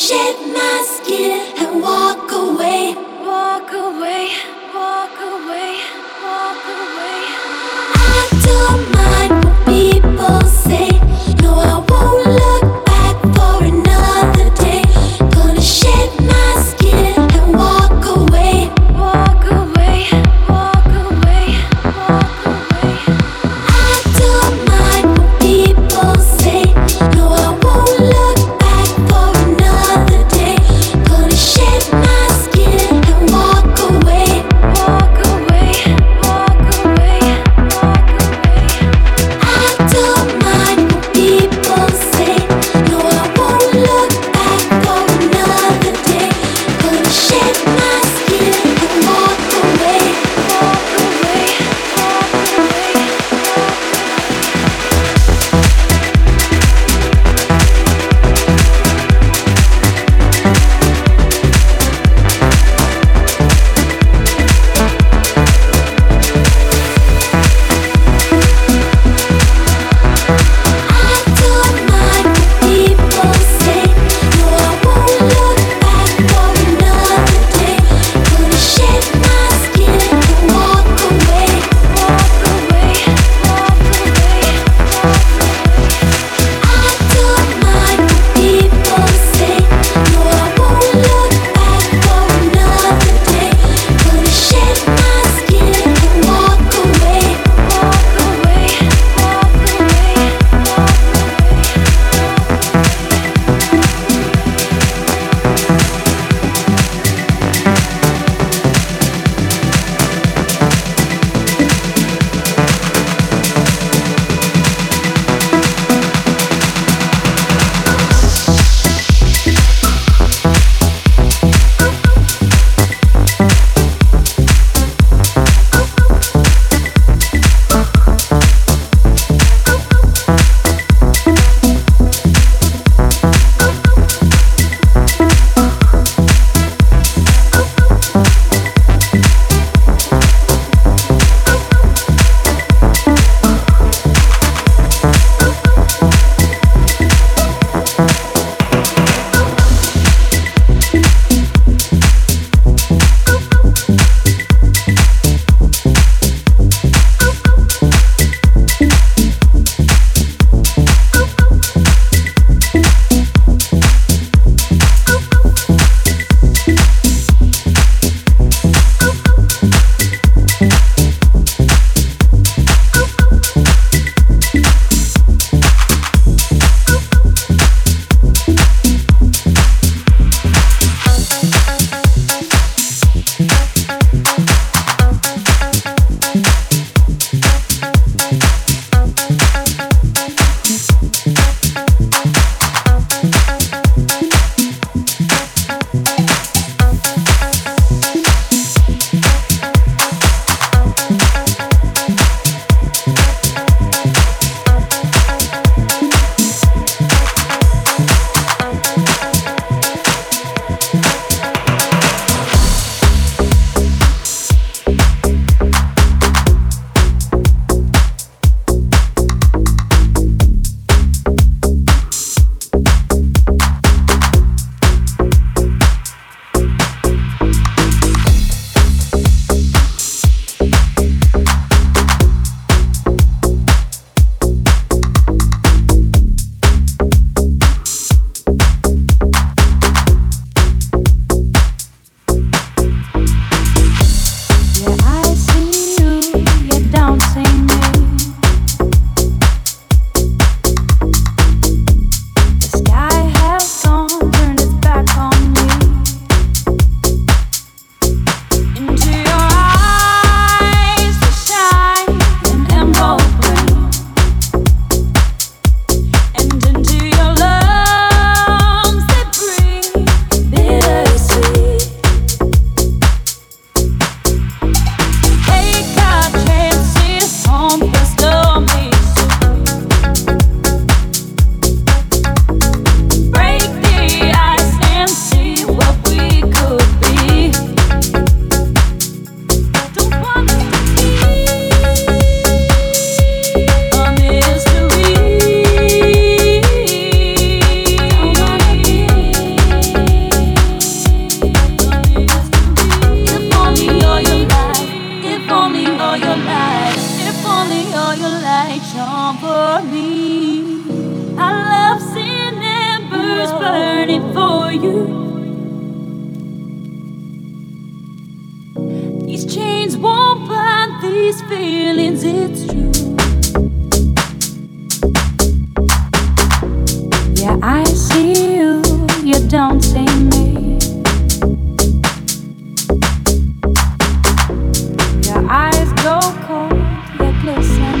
shed my skin and walk away, walk away, walk away, walk away. I don't mind what people say. No, I won't look back for another day. Gonna shed my skin and walk away, walk away, walk away, walk away. I don't mind what people say. No, I won't look back for another day. Gonna shed my skin and walk away, walk away, walk away. for you. These chains won't bind these feelings, it's true. Yeah, I see you, you don't see me. Your eyes go cold, they glisten.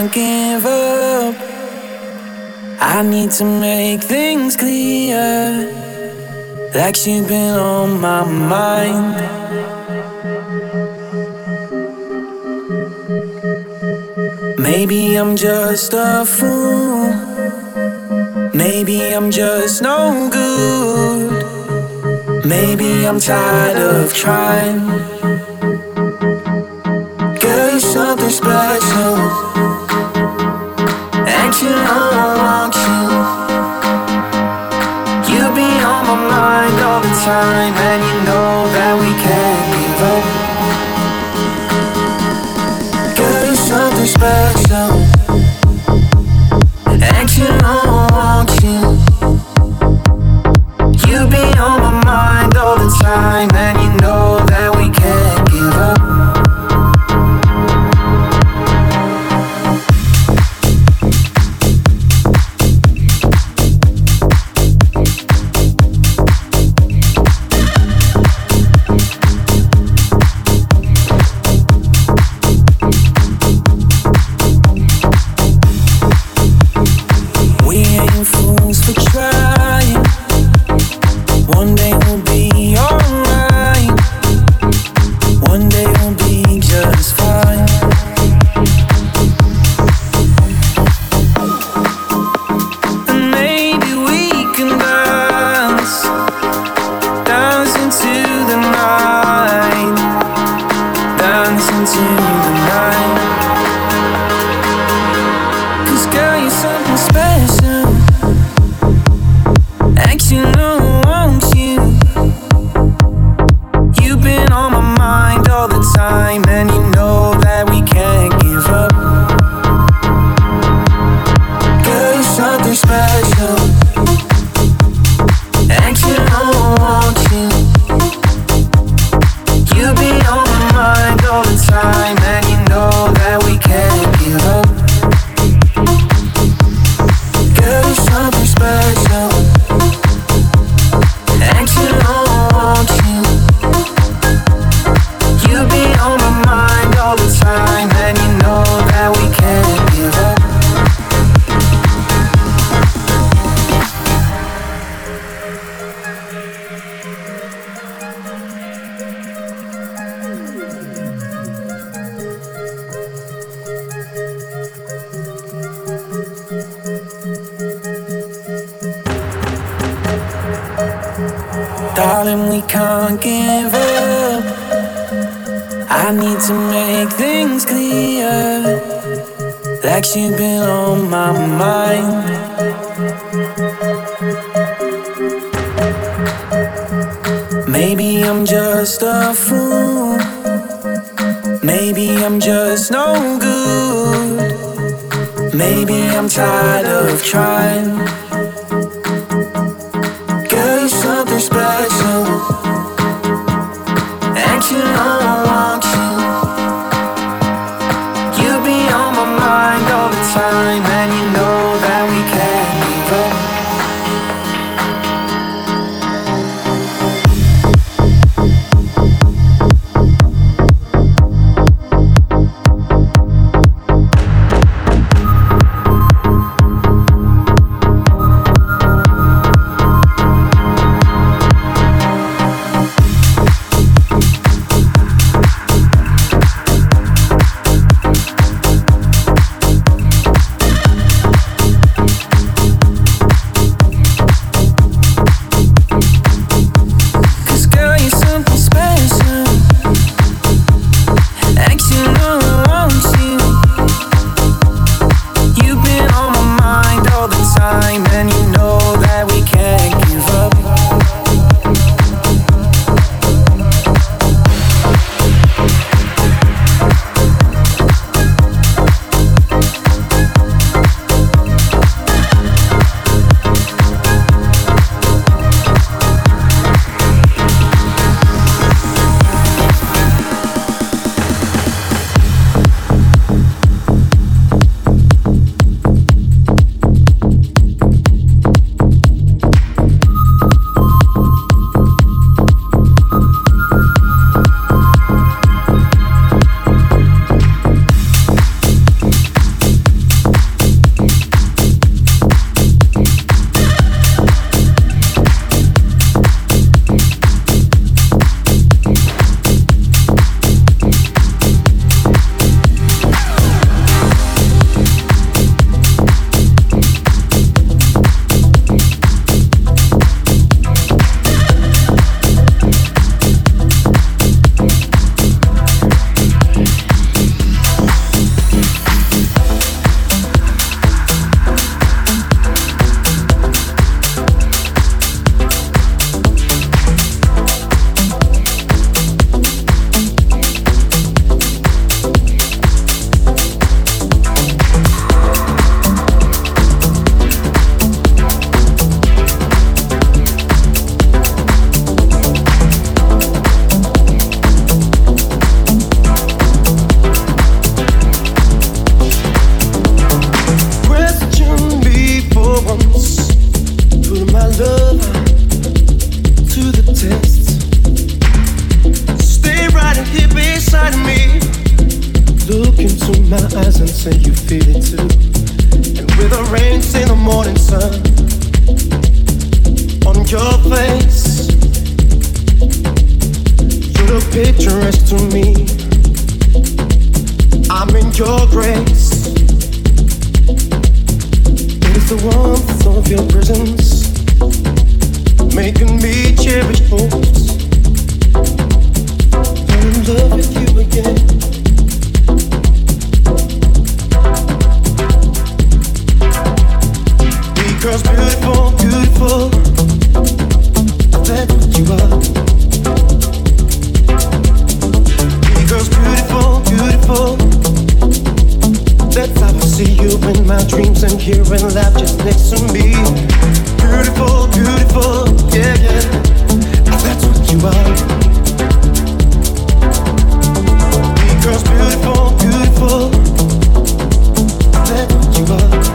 can't give up. I need to make things clear, like she's been on my mind. Maybe I'm just a fool, maybe I'm just no good, maybe I'm tired of trying. Something special, action unlock you. You be on my mind all the time, and you know that we can't give up. Girl, you're something special, action unlock you. You be on my mind all the time, and you know that we can't give up. Darling, we can't give up. I need to make things clear, like she's been on my mind. Maybe I'm just a fool, maybe I'm just no good, maybe I'm tired of trying. Special action unlock you. You be on my mind all the time, and you know that we can't give sun on your face. You look picturesque to me. I'm in your grace. It is the warmth of your presence making me cherish hopes. I'm in love with you again. Girls, beautiful, beautiful, that's what you are. Girls, beautiful, beautiful, that's how I see you in my dreams and here in life just next to me. Beautiful, beautiful, yeah, yeah, that's what you are. Girls, beautiful, beautiful, that's what you are.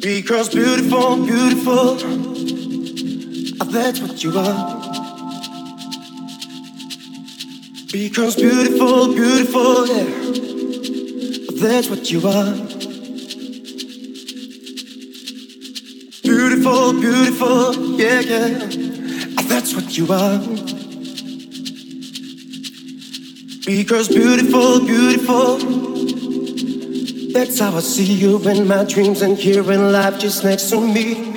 Street girls, beautiful, beautiful. That's what you are. Street girls, beautiful, beautiful, yeah. That's what you are. Beautiful, beautiful, yeah, yeah. That's what you are. Street girls, beautiful, beautiful. That's how I see you in my dreams and here in life just next to me.